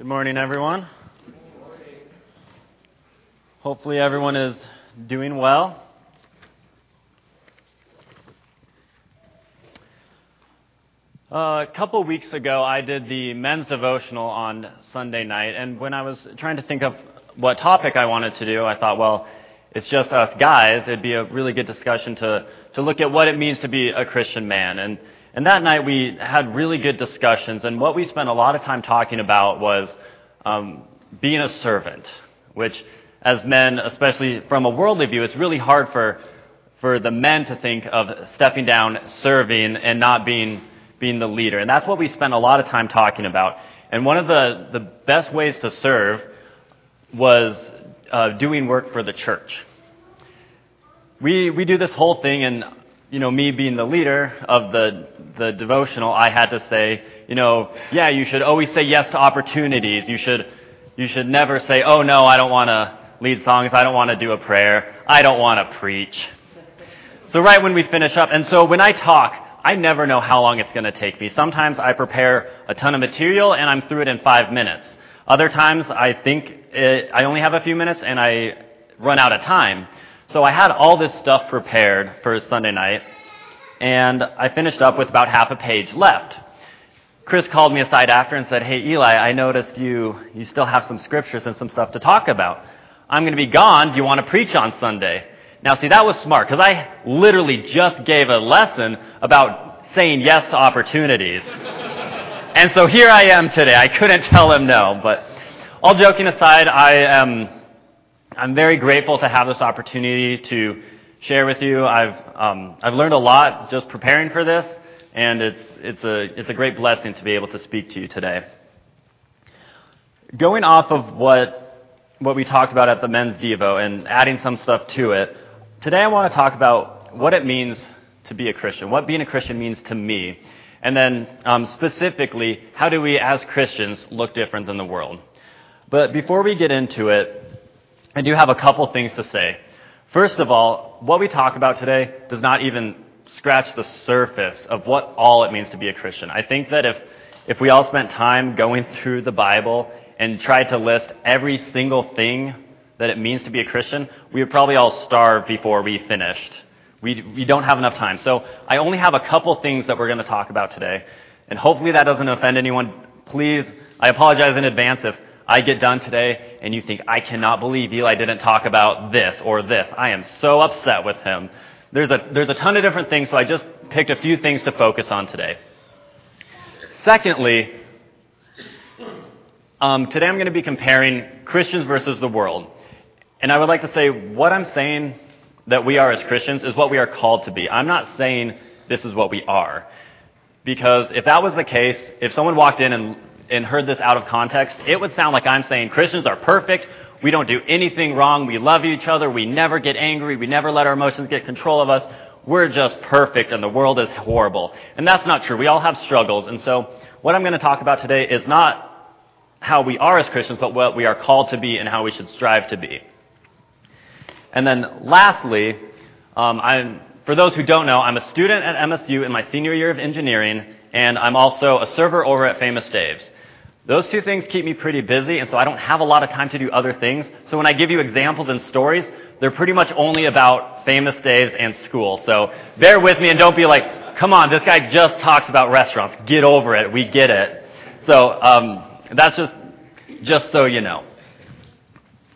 Good morning, everyone. Good morning. Hopefully everyone is doing well. A couple weeks ago, I did the men's devotional on Sunday night, and when I was trying to think of what topic I wanted to do, I thought, well, it's just us guys. It'd be a really good discussion to look at what it means to be a Christian man. And that night, we had really good discussions, and what we spent a lot of time talking about was being a servant, which, as men, especially from a worldly view, it's really hard for the men to think of stepping down, serving, and not being the leader. And that's what we spent a lot of time talking about. And one of the best ways to serve was doing work for the church. We do this whole thing, and you know, me being the leader of the devotional, I had to say, you know, yeah, you should always say yes to opportunities. You should never say, oh no, I don't want to lead songs. I don't want to do a prayer. I don't want to preach. So right when we finish up, and so when I talk, I never know how long it's going to take me. Sometimes I prepare a ton of material and I'm through it in 5 minutes. Other times I think I only have a few minutes and I run out of time. So I had all this stuff prepared for Sunday night, and I finished up with about half a page left. Chris called me aside after and said, hey, Eli, I noticed you still have some scriptures and some stuff to talk about. I'm going to be gone. Do you want to preach on Sunday? Now, see, that was smart, because I literally just gave a lesson about saying yes to opportunities. And so here I am today. I couldn't tell him no, but all joking aside, I'm very grateful to have this opportunity to share with you. I've learned a lot just preparing for this, and it's a great blessing to be able to speak to you today. Going off of what we talked about at the men's Devo and adding some stuff to it, today I want to talk about what it means to be a Christian, what being a Christian means to me, and then specifically, how do we as Christians look different than the world? But before we get into it, I do have a couple things to say. First of all, what we talk about today does not even scratch the surface of what all it means to be a Christian. I think that if we all spent time going through the Bible and tried to list every single thing that it means to be a Christian, we would probably all starve before we finished. We don't have enough time. So I only have a couple things that we're going to talk about today. And hopefully that doesn't offend anyone. Please, I apologize in advance if I get done today, and you think, I cannot believe Eli didn't talk about this or this. I am so upset with him. There's a ton of different things, so I just picked a few things to focus on today. Secondly, today I'm going to be comparing Christians versus the world. And I would like to say what I'm saying that we are as Christians is what we are called to be. I'm not saying this is what we are. Because if that was the case, if someone walked in and heard this out of context, it would sound like I'm saying Christians are perfect, we don't do anything wrong, we love each other, we never get angry, we never let our emotions get control of us, we're just perfect and the world is horrible. And that's not true. We all have struggles. And so what I'm going to talk about today is not how we are as Christians, but what we are called to be and how we should strive to be. And then lastly, for those who don't know, I'm a student at MSU in my senior year of engineering, and I'm also a server over at Famous Dave's. Those two things keep me pretty busy, and so I don't have a lot of time to do other things. So when I give you examples and stories, they're pretty much only about Famous Dave's and school. So bear with me and don't be like, come on, this guy just talks about restaurants. Get over it. We get it. So that's just so you know.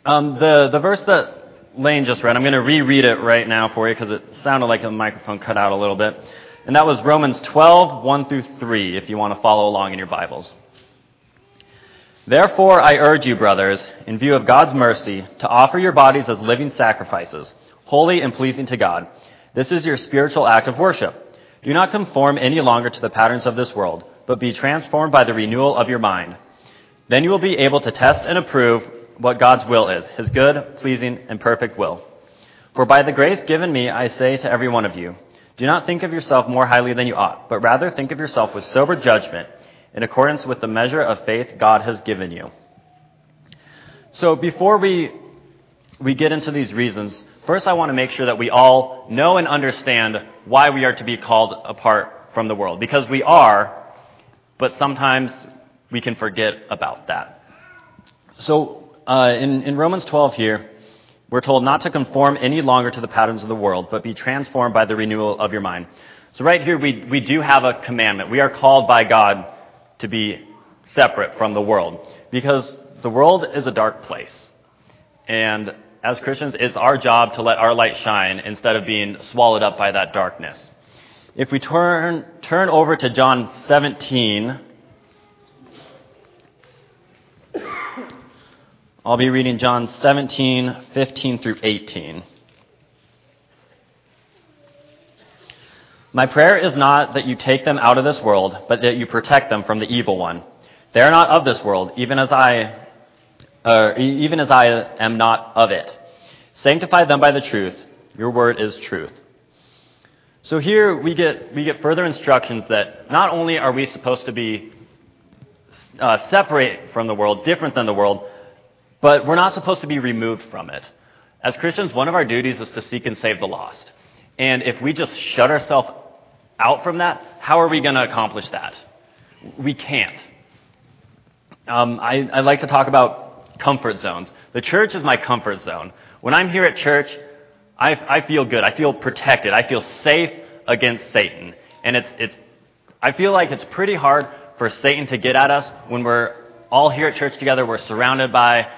The verse that Lane just read, I'm going to reread it right now for you because it sounded like the microphone cut out a little bit. And that was Romans 12, 1 through 3, if you want to follow along in your Bibles. Therefore, I urge you, brothers, in view of God's mercy, to offer your bodies as living sacrifices, holy and pleasing to God. This is your spiritual act of worship. Do not conform any longer to the patterns of this world, but be transformed by the renewal of your mind. Then you will be able to test and approve what God's will is, his good, pleasing, and perfect will. For by the grace given me, I say to every one of you, do not think of yourself more highly than you ought, but rather think of yourself with sober judgment, in accordance with the measure of faith God has given you. So before we get into these reasons, first I want to make sure that we all know and understand why we are to be called apart from the world, because we are, but sometimes we can forget about that. So in Romans 12 here, we're told not to conform any longer to the patterns of the world, but be transformed by the renewal of your mind. So right here, we do have a commandment. We are called by God to be separate from the world, because the world is a dark place. And as Christians, it's our job to let our light shine instead of being swallowed up by that darkness. If we turn over to John 17, I'll be reading John 17, 15 through 18. My prayer is not that you take them out of this world, but that you protect them from the evil one. They are not of this world, even as I am not of it. Sanctify them by the truth. Your word is truth. So here we get further instructions that not only are we supposed to be separate from the world, different than the world, but we're not supposed to be removed from it. As Christians, one of our duties is to seek and save the lost. And if we just shut ourselves out from that, how are we going to accomplish that? We can't. I like to talk about comfort zones. The church is my comfort zone. When I'm here at church, I feel good. I feel protected. I feel safe against Satan. And I feel like it's pretty hard for Satan to get at us when we're all here at church together. We're surrounded by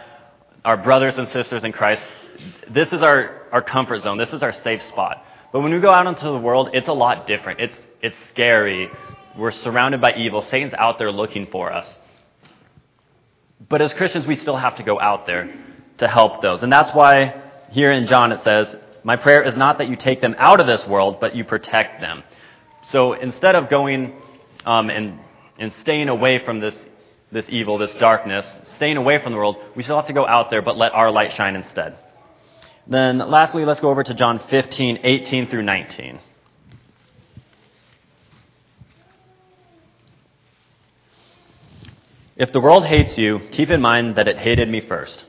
our brothers and sisters in Christ. This is our comfort zone. This is our safe spot. But when we go out into the world, it's a lot different. It's scary. We're surrounded by evil. Satan's out there looking for us. But as Christians, we still have to go out there to help those. And that's why here in John it says, my prayer is not that you take them out of this world, but you protect them. So instead of going and staying away from this evil, this darkness, staying away from the world, we still have to go out there, but let our light shine instead. Then lastly, let's go over to John 15, 18 through 19. If the world hates you, keep in mind that it hated me first.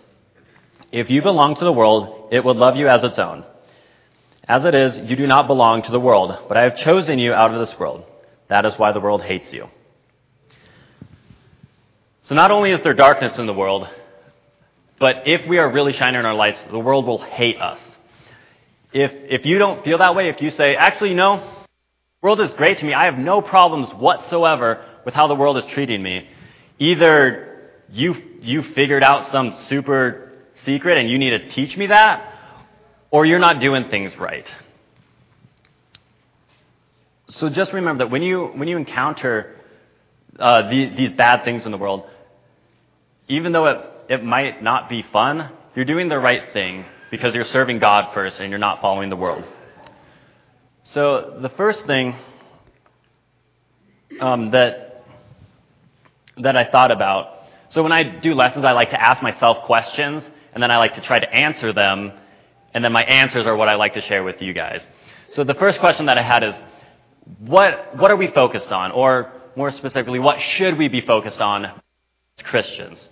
If you belong to the world, it would love you as its own. As it is, you do not belong to the world, but I have chosen you out of this world. That is why the world hates you. So not only is there darkness in the world, but if we are really shining our lights, the world will hate us. If you don't feel that way, if you say, actually, no, the world is great to me. I have no problems whatsoever with how the world is treating me. Either you figured out some super secret and you need to teach me that, or you're not doing things right. So just remember that when you encounter these bad things in the world, even though it might not be fun, you're doing the right thing because you're serving God first and you're not following the world. So the first thing that I thought about. So when I do lessons, I like to ask myself questions, and then I like to try to answer them, and then my answers are what I like to share with you guys. So the first question that I had is, what are we focused on? Or more specifically, what should we be focused on as Christians?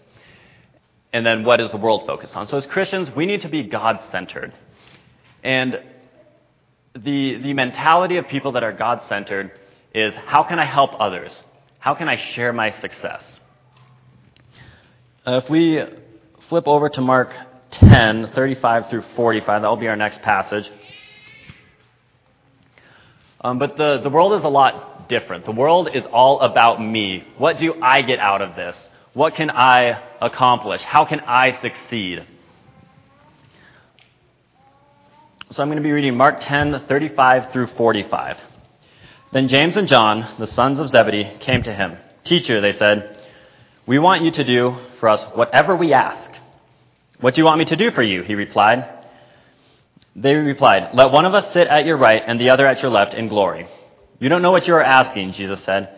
And then what is the world focused on? So as Christians, we need to be God-centered. And the mentality of people that are God-centered is, how can I help others? How can I share my success? If we flip over to Mark 10, 35 through 45, that will be our next passage. But the world is a lot different. The world is all about me. What do I get out of this? What can I accomplish? How can I succeed? So I'm going to be reading Mark 10, 35 through 45. Then James and John, the sons of Zebedee, came to him. Teacher, they said, we want you to do for us whatever we ask. What do you want me to do for you? He replied. They replied, let one of us sit at your right and the other at your left in glory. You don't know what you are asking, Jesus said.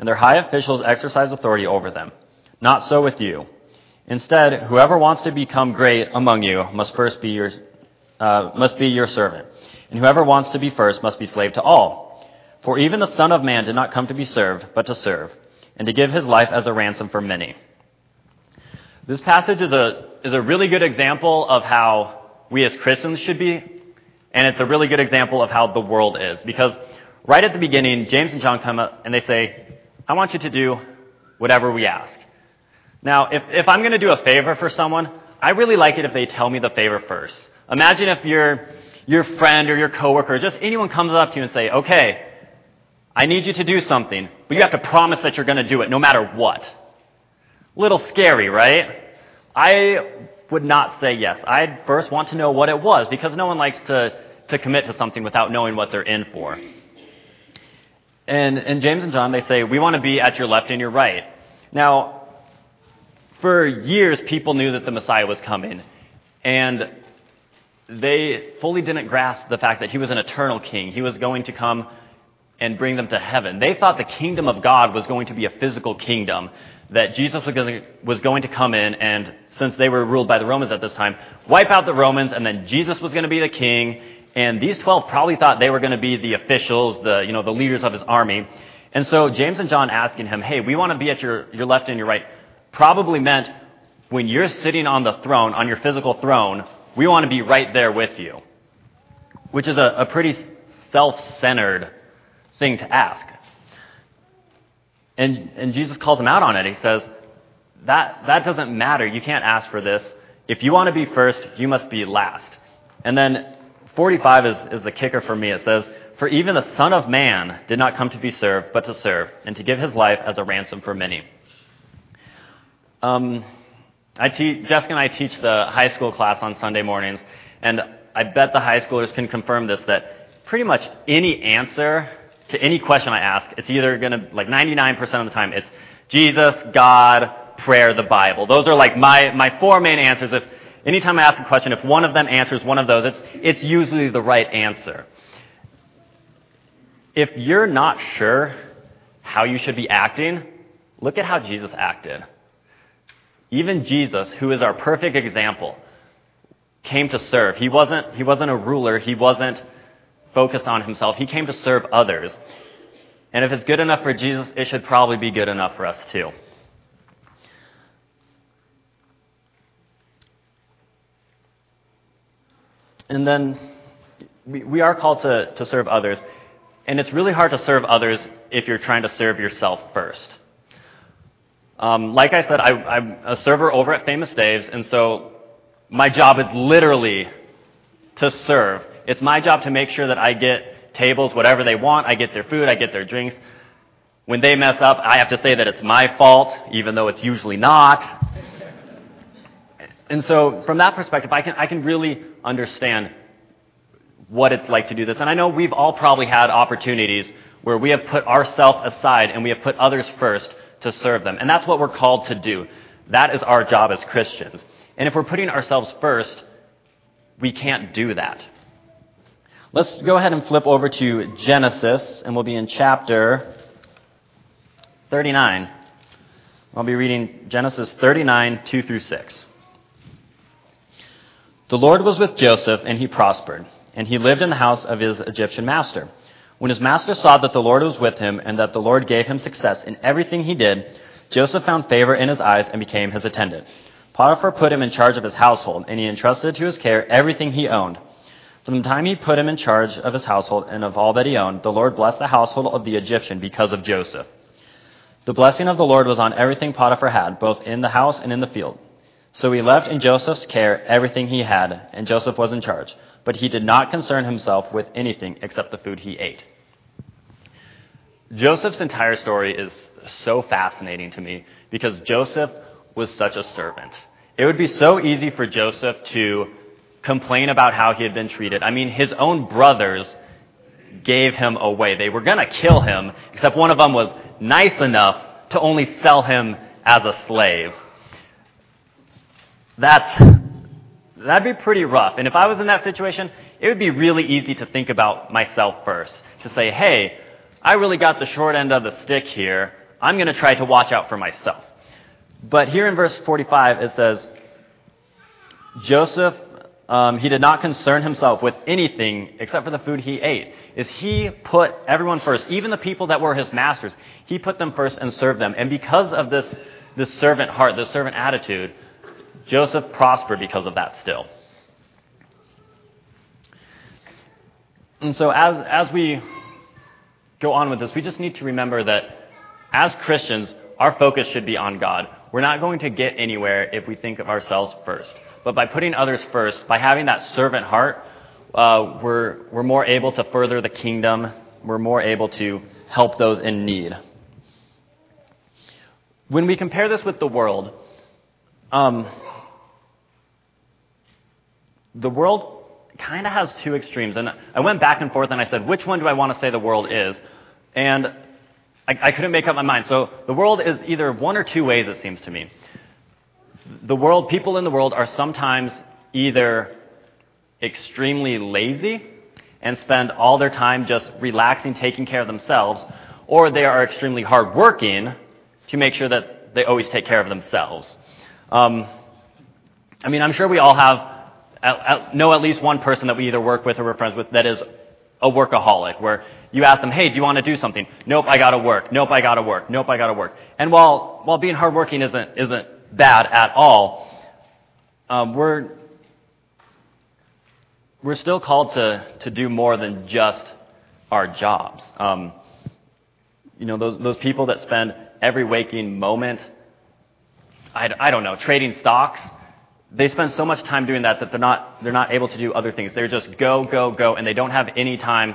and their high officials exercise authority over them. Not so with you. Instead, whoever wants to become great among you must first be your servant, and whoever wants to be first must be slave to all. For even the Son of Man did not come to be served, but to serve, and to give his life as a ransom for many." This passage is a really good example of how we as Christians should be, and it's a really good example of how the world is. Because right at the beginning, James and John come up and they say, "I want you to do whatever we ask." Now, if I'm going to do a favor for someone, I really like it if they tell me the favor first. Imagine if your friend or your coworker, just anyone comes up to you and say, "Okay, I need you to do something, but you have to promise that you're going to do it no matter what." Little scary, right? I would not say yes. I'd first want to know what it was, because no one likes to commit to something without knowing what they're in for. And James and John, they say, we want to be at your left and your right. Now, for years, people knew that the Messiah was coming, and they fully didn't grasp the fact that he was an eternal king. He was going to come and bring them to heaven. They thought the kingdom of God was going to be a physical kingdom, that Jesus was going to come in, and since they were ruled by the Romans at this time, wipe out the Romans, and then Jesus was going to be the king. And these 12 probably thought they were going to be the officials, the leaders of his army. And so James and John asking him, "Hey, we want to be at your left and your right," probably meant when you're sitting on the throne, on your physical throne, we want to be right there with you, which is a pretty self-centered thing to ask. And Jesus calls him out on it. He says, that doesn't matter. You can't ask for this. If you want to be first, you must be last. And then 45 is the kicker for me. It says, "For even the Son of Man did not come to be served, but to serve, and to give his life as a ransom for many." Jessica and I teach the high school class on Sunday mornings, and I bet the high schoolers can confirm this, that pretty much any answer to any question I ask, it's either going to, 99% of the time, it's Jesus, God, prayer, the Bible. Those are my four main answers. If anytime I ask a question, if one of them answers one of those, it's usually the right answer. If you're not sure how you should be acting, look at how Jesus acted. Even Jesus, who is our perfect example, came to serve. He wasn't a ruler. He wasn't focused on himself. He came to serve others. And if it's good enough for Jesus, it should probably be good enough for us too. And then we are called to serve others. And it's really hard to serve others if you're trying to serve yourself first. Like I said, I'm a server over at Famous Dave's, and so my job is literally to serve. It's my job to make sure that I get tables, whatever they want. I get their food. I get their drinks. When they mess up, I have to say that it's my fault, even though it's usually not. And so from that perspective, I can really understand what it's like to do this. And I know we've all probably had opportunities where we have put ourselves aside and we have put others first to serve them. And that's what we're called to do. That is our job as Christians. And if we're putting ourselves first, we can't do that. Let's go ahead and flip over to Genesis, and we'll be in chapter 39. I'll be reading Genesis 39, 2 through 6. "The Lord was with Joseph, and he prospered, and he lived in the house of his Egyptian master. When his master saw that the Lord was with him, and that the Lord gave him success in everything he did, Joseph found favor in his eyes and became his attendant. Potiphar put him in charge of his household, and he entrusted to his care everything he owned. From the time he put him in charge of his household and of all that he owned, the Lord blessed the household of the Egyptian because of Joseph. The blessing of the Lord was on everything Potiphar had, both in the house and in the field. So he left in Joseph's care everything he had, and Joseph was in charge. But he did not concern himself with anything except the food he ate." Joseph's entire story is so fascinating to me because Joseph was such a servant. It would be so easy for Joseph to complain about how he had been treated. I mean, his own brothers gave him away. They were going to kill him, except one of them was nice enough to only sell him as a slave. That'd be pretty rough. And if I was in that situation, it would be really easy to think about myself first, to say, hey, I really got the short end of the stick here. I'm going to try to watch out for myself. But here in verse 45, it says, Joseph, he did not concern himself with anything except for the food he ate. Is he put everyone first, even the people that were his masters, he put them first and served them. And because of this servant heart, this servant attitude, Joseph prospered because of that still. And so as we go on with this, we just need to remember that as Christians, our focus should be on God. We're not going to get anywhere if we think of ourselves first. But by putting others first, by having that servant heart, we're more able to further the kingdom. We're more able to help those in need. When we compare this with the world kind of has two extremes. And I went back and forth and I said, which one do I want to say the world is? And I couldn't make up my mind. So the world is either one or two ways, it seems to me. The world, people in the world are sometimes either extremely lazy and spend all their time just relaxing, taking care of themselves, or they are extremely hardworking to make sure that they always take care of themselves. I mean, I'm sure we all have, know at least one person that we either work with or we're friends with that is a workaholic, where you ask them, hey, do you want to do something? Nope, I gotta work. Nope, I gotta work. Nope, I gotta work. And while being hardworking isn't bad at all, we're still called to do more than just our jobs. Those people that spend every waking moment, I don't know, trading stocks. They spend so much time doing that they're not able to do other things. They're just go, and they don't have any time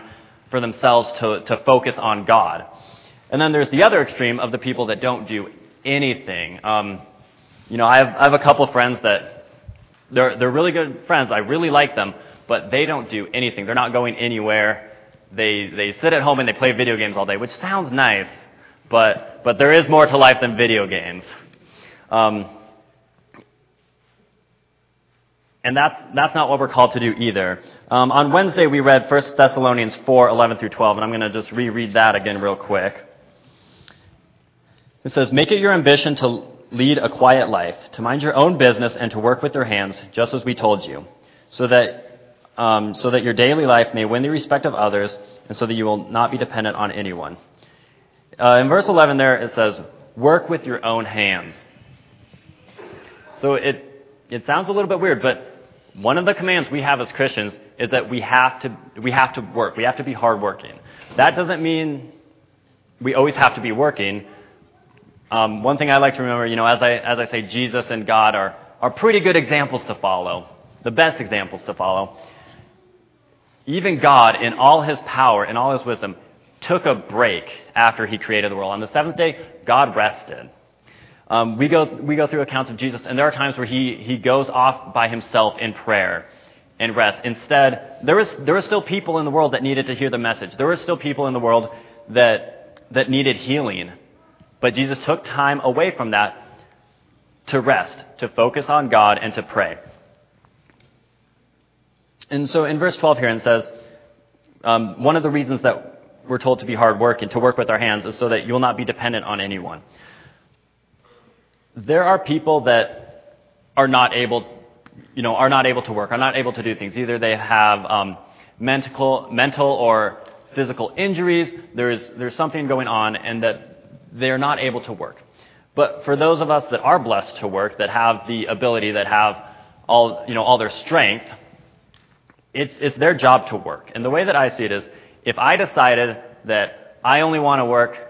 for themselves to focus on God. And then there's the other extreme of the people that don't do anything. I have a couple friends that they're really good friends. I really like them, but they don't do anything. They're not going anywhere. They sit at home and they play video games all day, which sounds nice, but there is more to life than video games. And that's not what we're called to do either. On Wednesday, we read 1 Thessalonians 4:11 through 12, and I'm going to just reread that again real quick. It says, make it your ambition to lead a quiet life, to mind your own business, and to work with your hands, just as we told you, so that your daily life may win the respect of others, and so that you will not be dependent on anyone. In verse 11 there, it says, work with your own hands. So it sounds a little bit weird, but one of the commands we have as Christians is that we have to work. We have to be hardworking. That doesn't mean we always have to be working. One thing I like to remember, as I say, Jesus and God are pretty good examples to follow, the best examples to follow. Even God, in all his power, in all his wisdom, took a break after he created the world. On the seventh day, God rested. We go through accounts of Jesus, and there are times where he goes off by himself in prayer and rest. Instead, there were still people in the world that needed to hear the message. There were still people in the world that needed healing. But Jesus took time away from that to rest, to focus on God, and to pray. And so in verse 12 here, it says, one of the reasons that we're told to be hard work and to work with our hands is so that you will not be dependent on anyone. There are people that are not able to work, are not able to do things. Either they have mental or physical injuries. There's something going on, and that they are not able to work. But for those of us that are blessed to work, that have the ability, that have all their strength, it's their job to work. And the way that I see it is, if I decided that I only want to work,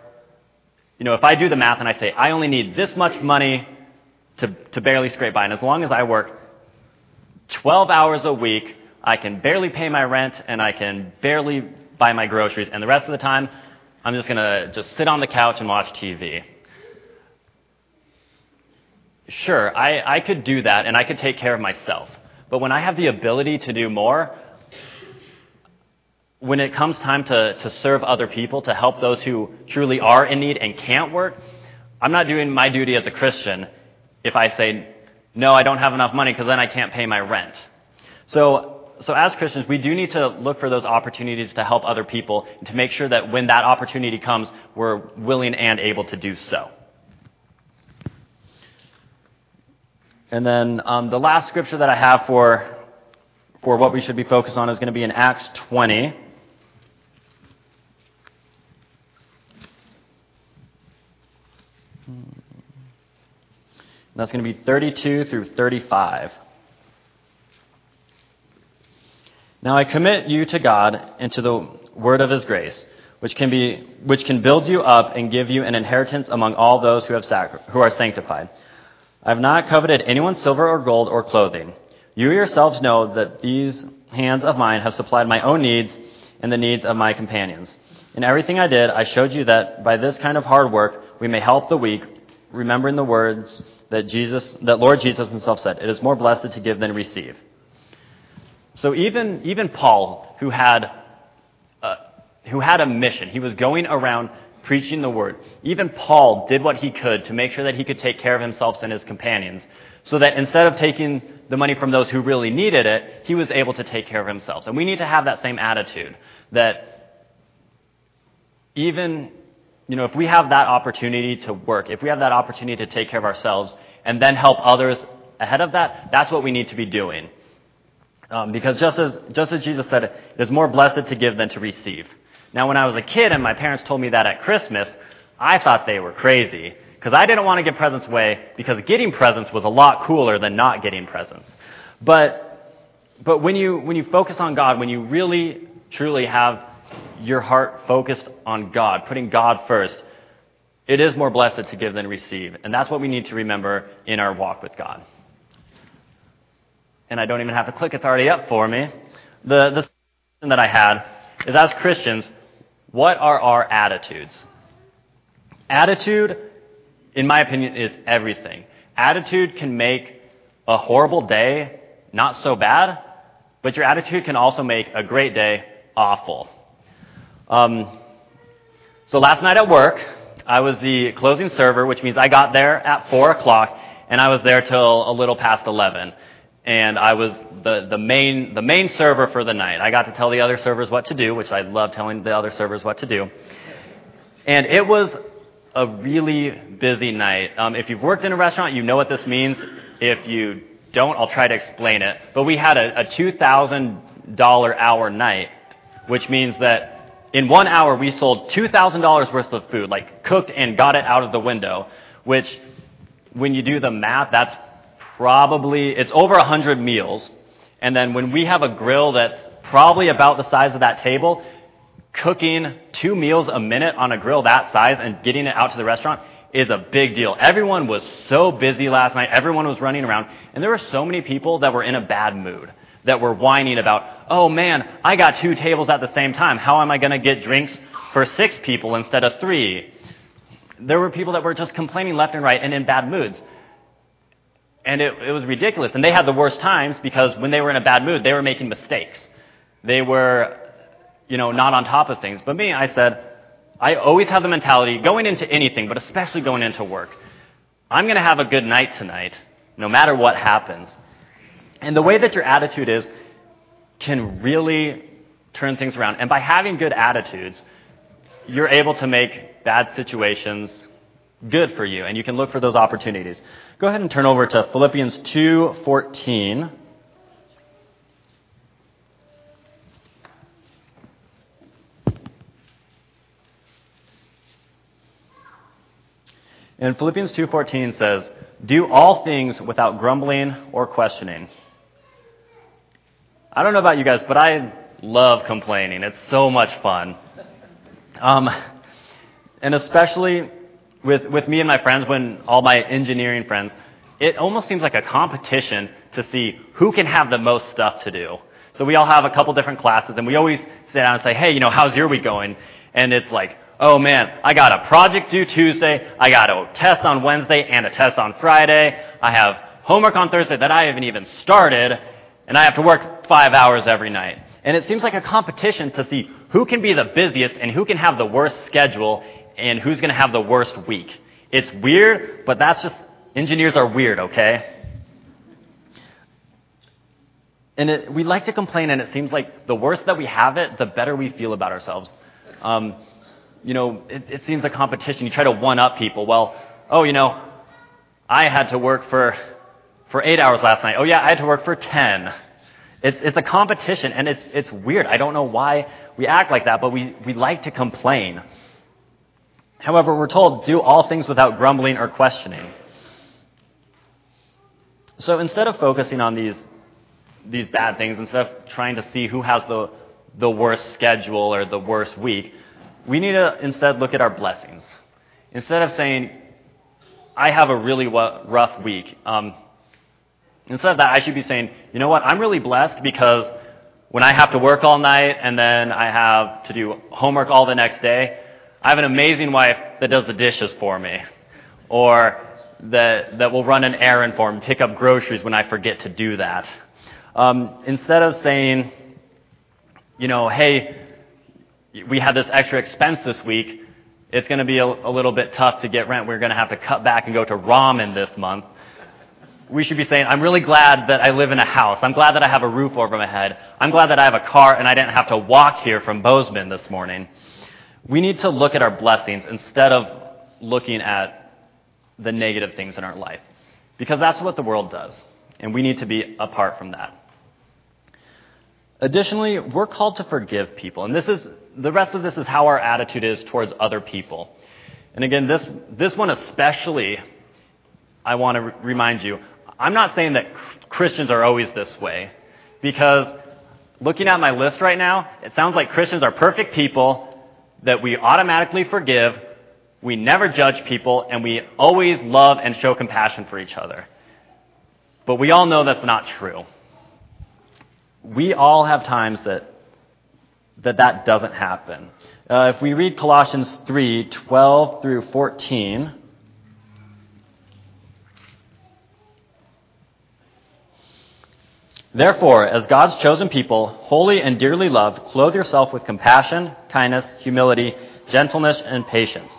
if I do the math and I say, I only need this much money to barely scrape by, and as long as I work 12 hours a week, I can barely pay my rent and I can barely buy my groceries, and the rest of the time, I'm just going to sit on the couch and watch TV. Sure, I could do that and I could take care of myself. But when I have the ability to do more, when it comes time to serve other people, to help those who truly are in need and can't work, I'm not doing my duty as a Christian if I say, no, I don't have enough money because then I can't pay my rent. So as Christians, we do need to look for those opportunities to help other people and to make sure that when that opportunity comes, we're willing and able to do so. And then the last scripture that I have for what we should be focused on is going to be in Acts 20. And that's going to be 32 through 35. Now I commit you to God and to the word of his grace, which can build you up and give you an inheritance among all those who are sanctified. I have not coveted anyone's silver or gold or clothing. You yourselves know that these hands of mine have supplied my own needs and the needs of my companions. In everything I did, I showed you that by this kind of hard work we may help the weak, remembering the words that Lord Jesus himself said, "It is more blessed to give than receive." So even Paul, who had a mission, he was going around preaching the word. Even Paul did what he could to make sure that he could take care of himself and his companions, so that instead of taking the money from those who really needed it, he was able to take care of himself. And we need to have that same attitude, that even, if we have that opportunity to work, if we have that opportunity to take care of ourselves and then help others ahead of that, that's what we need to be doing. Because just as Jesus said, it is more blessed to give than to receive. Now, when I was a kid and my parents told me that at Christmas, I thought they were crazy, because I didn't want to give presents away, because getting presents was a lot cooler than not getting presents. But when you focus on God, when you really, truly have your heart focused on God, putting God first, it is more blessed to give than receive. And that's what we need to remember in our walk with God. And I don't even have to click, it's already up for me. The question that I had is, as Christians, what are our attitudes? Attitude, in my opinion, is everything. Attitude can make a horrible day not so bad, but your attitude can also make a great day awful. So last night at work, I was the closing server, which means I got there at 4 o'clock, and I was there till a little past 11. And I was the main server for the night. I got to tell the other servers what to do, which I love telling the other servers what to do. And it was a really busy night. If you've worked in a restaurant, you know what this means. If you don't, I'll try to explain it. But we had a $2,000 hour night, which means that in 1 hour we sold $2,000 worth of food, like cooked and got it out of the window, which when you do the math, that's probably, it's over 100 meals. And then when we have a grill that's probably about the size of that table, cooking 2 meals a minute on a grill that size and getting it out to the restaurant is a big deal. Everyone was so busy last night. Everyone was running around. And there were so many people that were in a bad mood, that were whining about, oh man, I got 2 tables at the same time. How am I going to get drinks for 6 people instead of 3? There were people that were just complaining left and right and in bad moods. And it was ridiculous. And they had the worst times because when they were in a bad mood, they were making mistakes. They were, not on top of things. But me, I said, I always have the mentality, going into anything, but especially going into work, I'm going to have a good night tonight, no matter what happens. And the way that your attitude is can really turn things around. And by having good attitudes, you're able to make bad situations good for you, and you can look for those opportunities. Go ahead and turn over to Philippians 2:14. And Philippians 2:14 says, "Do all things without grumbling or questioning." I don't know about you guys, but I love complaining. It's so much fun. And especially With me and my friends, when all my engineering friends, it almost seems like a competition to see who can have the most stuff to do. So we all have a couple different classes, and we always sit down and say, hey, how's your week going? And it's like, oh man, I got a project due Tuesday, I got a test on Wednesday and a test on Friday, I have homework on Thursday that I haven't even started, and I have to work 5 hours every night. And it seems like a competition to see who can be the busiest and who can have the worst schedule and who's going to have the worst week. It's weird, but that's just, engineers are weird, okay? And we like to complain, and it seems like the worse that we have it, the better we feel about ourselves. It seems a competition. You try to one-up people. Well, I had to work for for 8 hours last night. Oh, yeah, I had to work for 10. It's a competition, and it's weird. I don't know why we act like that, but we like to complain. However, we're told, do all things without grumbling or questioning. So instead of focusing on these bad things, instead of trying to see who has the worst schedule or the worst week, we need to instead look at our blessings. Instead of saying, I have a really rough week, instead of that, I should be saying, you know what, I'm really blessed because when I have to work all night and then I have to do homework all the next day, I have an amazing wife that does the dishes for me, or that will run an errand for me, pick up groceries when I forget to do that. Instead of saying, you know, hey, we had this extra expense this week, it's going to be a little bit tough to get rent, we're going to have to cut back and go to ramen this month. We should be saying, I'm really glad that I live in a house. I'm glad that I have a roof over my head. I'm glad that I have a car and I didn't have to walk here from Bozeman this morning. We need to look at our blessings instead of looking at the negative things in our life, because that's what the world does, and we need to be apart from that. Additionally, we're called to forgive people, and the rest of this is how our attitude is towards other people. And again, this one especially, I want to remind you, I'm not saying that Christians are always this way, because looking at my list right now, it sounds like Christians are perfect people, that we automatically forgive, we never judge people, and we always love and show compassion for each other. But we all know that's not true. We all have times that doesn't happen. If we read Colossians 3:12 through 14, therefore, as God's chosen people, holy and dearly loved, clothe yourself with compassion, kindness, humility, gentleness, and patience.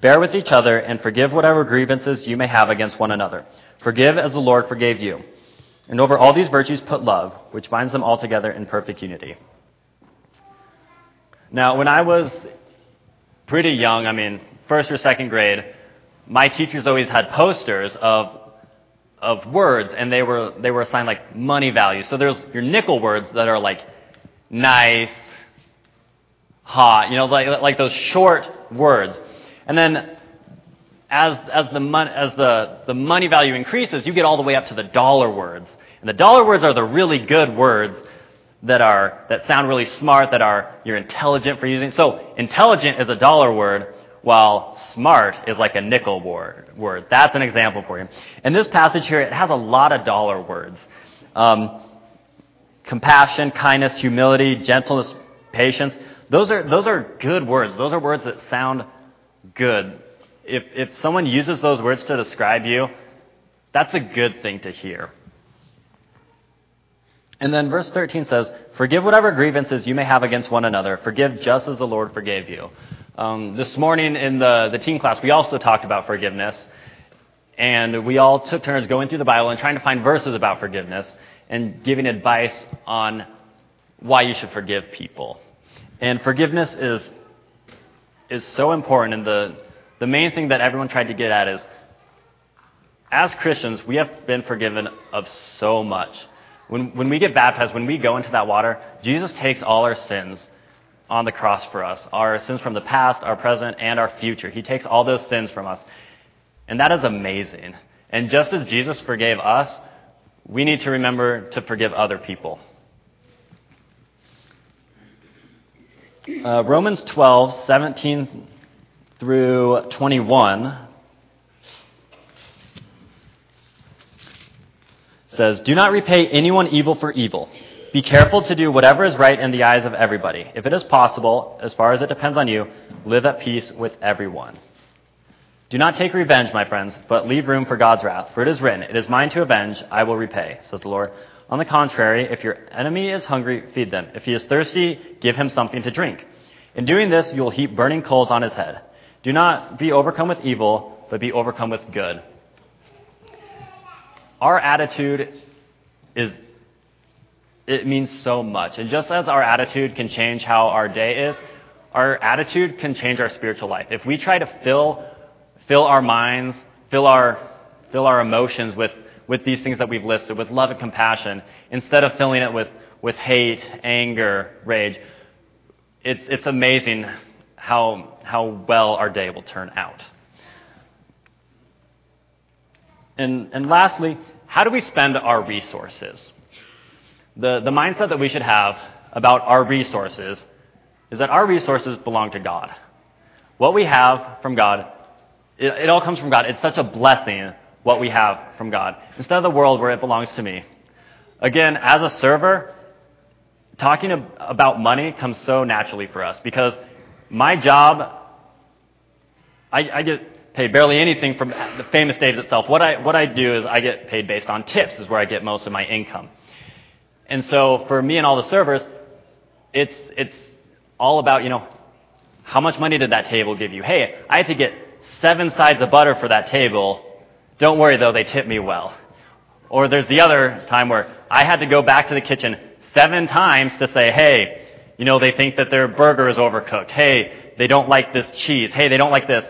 Bear with each other and forgive whatever grievances you may have against one another. Forgive as the Lord forgave you. And over all these virtues put love, which binds them all together in perfect unity. Now, when I was pretty young, first or second grade, my teachers always had posters of words, and they were assigned like money value. So there's your nickel words that are like nice, hot, like those short words. And then as the money value increases, you get all the way up to the dollar words. And the dollar words are the really good words that sound really smart, you're intelligent for using. So intelligent is a dollar word, while smart is like a nickel word. That's an example for you. And this passage here, it has a lot of dollar words. Compassion, kindness, humility, gentleness, patience. Those are good words. Those are words that sound good. If someone uses those words to describe you, that's a good thing to hear. And then verse 13 says, forgive whatever grievances you may have against one another. Forgive just as the Lord forgave you. This morning in the teen class, we also talked about forgiveness. And we all took turns going through the Bible and trying to find verses about forgiveness and giving advice on why you should forgive people. And forgiveness is so important. And the main thing that everyone tried to get at is, as Christians, we have been forgiven of so much. When we get baptized, when we go into that water, Jesus takes all our sins on the cross for us. Our sins from the past, our present, and our future. He takes all those sins from us. And that is amazing. And just as Jesus forgave us, we need to remember to forgive other people. Romans 12:17 through 21 says, do not repay anyone evil for evil. Be careful to do whatever is right in the eyes of everybody. If it is possible, as far as it depends on you, live at peace with everyone. Do not take revenge, my friends, but leave room for God's wrath. For it is written, it is mine to avenge, I will repay, says the Lord. On the contrary, if your enemy is hungry, feed them. If he is thirsty, give him something to drink. In doing this, you will heap burning coals on his head. Do not be overcome with evil, but be overcome with good. Our attitude it means so much. And just as our attitude can change how our day is, our attitude can change our spiritual life. If we try to fill our minds, fill our emotions with with these things that we've listed, with love and compassion, instead of filling it with hate, anger, rage. It's amazing how well our day will turn out. And lastly, how do we spend our resources? The mindset that we should have about our resources is that our resources belong to God. What we have from God, it all comes from God. It's such a blessing what we have from God, instead of the world where it belongs to me. Again, as a server, talking about money comes so naturally for us because my job, I get paid barely anything from the Famous Days itself. What I do is I get paid based on tips, is where I get most of my income. And so for me and all the servers, it's all about, how much money did that table give you? Hey, I had to get 7 sides of butter for that table. Don't worry, though, they tipped me well. Or there's the other time where I had to go back to the kitchen 7 times to say, hey, they think that their burger is overcooked. Hey, they don't like this cheese. Hey, they don't like this.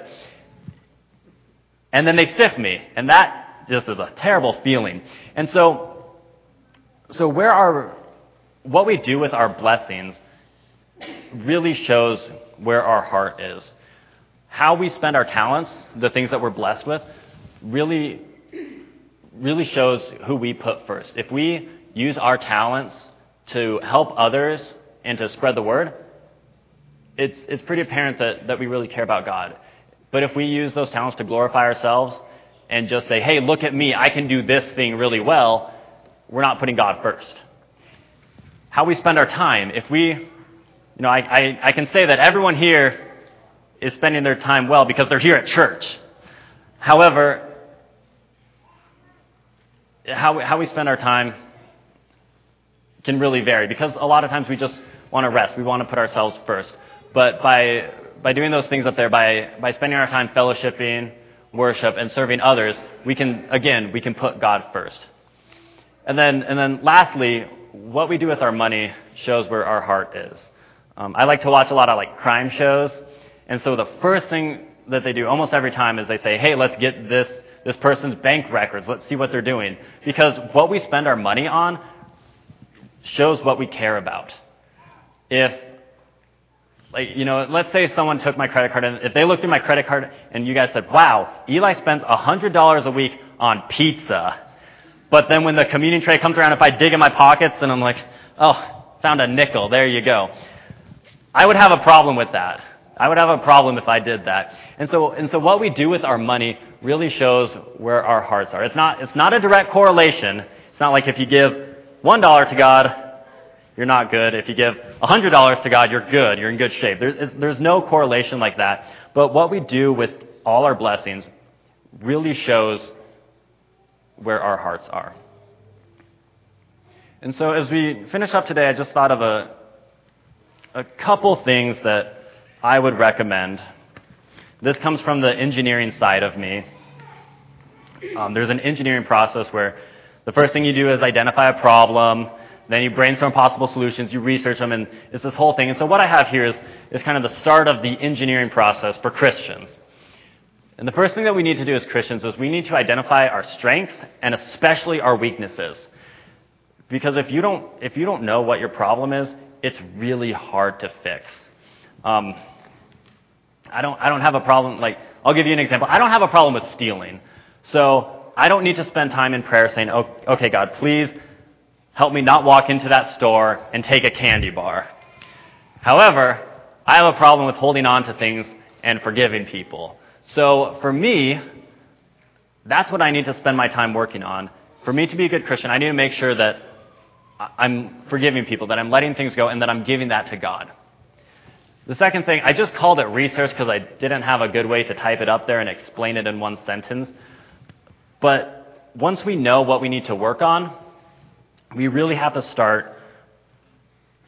And then they stiff me. And that just is a terrible feeling. And so what we do with our blessings really shows where our heart is. How we spend our talents, the things that we're blessed with, really shows who we put first. If we use our talents to help others and to spread the word, it's pretty apparent that we really care about God. But if we use those talents to glorify ourselves and just say, hey, look at me, I can do this thing really well, we're not putting God first. How we spend our time. If we, I can say that everyone here is spending their time well because they're here at church. However, how we spend our time can really vary because a lot of times we just want to rest. We want to put ourselves first. But by doing those things up there, by spending our time fellowshipping, worship, and serving others, we can put God first. And then lastly, what we do with our money shows where our heart is. I like to watch a lot of crime shows. And so the first thing that they do almost every time is they say, hey, let's get this person's bank records. Let's see what they're doing. Because what we spend our money on shows what we care about. If, let's say someone took my credit card, and if they looked through my credit card and you guys said, wow, Eli spends $100 a week on pizza. But then when the communion tray comes around, if I dig in my pockets and I'm like, oh, found a nickel, there you go. I would have a problem with that. I would have a problem if I did that. And so what we do with our money really shows where our hearts are. It's not a direct correlation. It's not like if you give $1 to God, you're not good. If you give $100 to God, you're good. You're in good shape. There's no correlation like that. But what we do with all our blessings really shows where our hearts are. And so as we finish up today, I just thought of a couple things that I would recommend. This comes from the engineering side of me. There's an engineering process where the first thing you do is identify a problem, then you brainstorm possible solutions, you research them, and it's this whole thing. And so what I have here is kind of the start of the engineering process for Christians. And the first thing that we need to do as Christians is we need to identify our strengths and especially our weaknesses. Because if you don't know what your problem is, it's really hard to fix. I don't have a problem, I'll give you an example. I don't have a problem with stealing. So I don't need to spend time in prayer saying, oh, okay, God, please help me not walk into that store and take a candy bar. However, I have a problem with holding on to things and forgiving people. So for me, that's what I need to spend my time working on. For me to be a good Christian, I need to make sure that I'm forgiving people, that I'm letting things go, and that I'm giving that to God. The second thing, I just called it research because I didn't have a good way to type it up there and explain it in one sentence. But once we know what we need to work on, we really have to start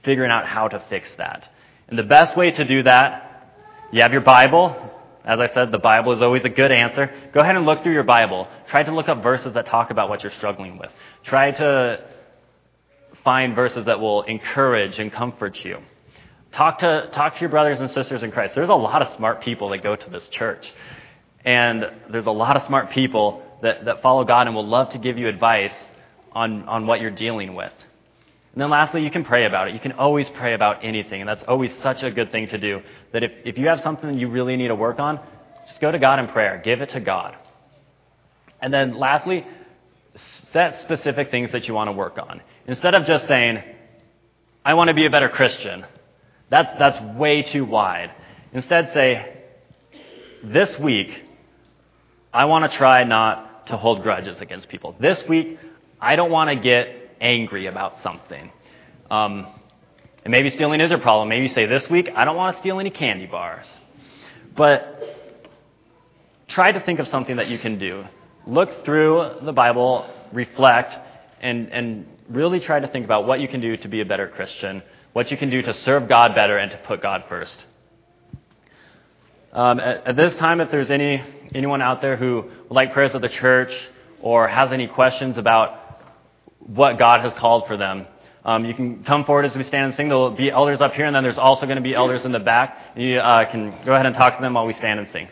figuring out how to fix that. And the best way to do that, you have your Bible. As I said, the Bible is always a good answer. Go ahead and look through your Bible. Try to look up verses that talk about what you're struggling with. Try to find verses that will encourage and comfort you. Talk to your brothers and sisters in Christ. There's a lot of smart people that go to this church. And there's a lot of smart people that follow God and will love to give you advice on what you're dealing with. And then lastly, you can pray about it. You can always pray about anything, and that's always such a good thing to do, that if you have something you really need to work on, just go to God in prayer. Give it to God. And then lastly, set specific things that you want to work on. Instead of just saying, I want to be a better Christian. That's way too wide. Instead, say, this week, I want to try not to hold grudges against people. This week, I don't want to get angry about something. And maybe stealing is a problem. Maybe you say, this week, I don't want to steal any candy bars. But try to think of something that you can do. Look through the Bible, reflect, and really try to think about what you can do to be a better Christian, what you can do to serve God better and to put God first. At this time, if there's anyone out there who would like prayers of the church or has any questions about what God has called for them, you can come forward as we stand and sing. There'll be elders up here, and then there's also going to be elders in the back. You can go ahead and talk to them while we stand and sing.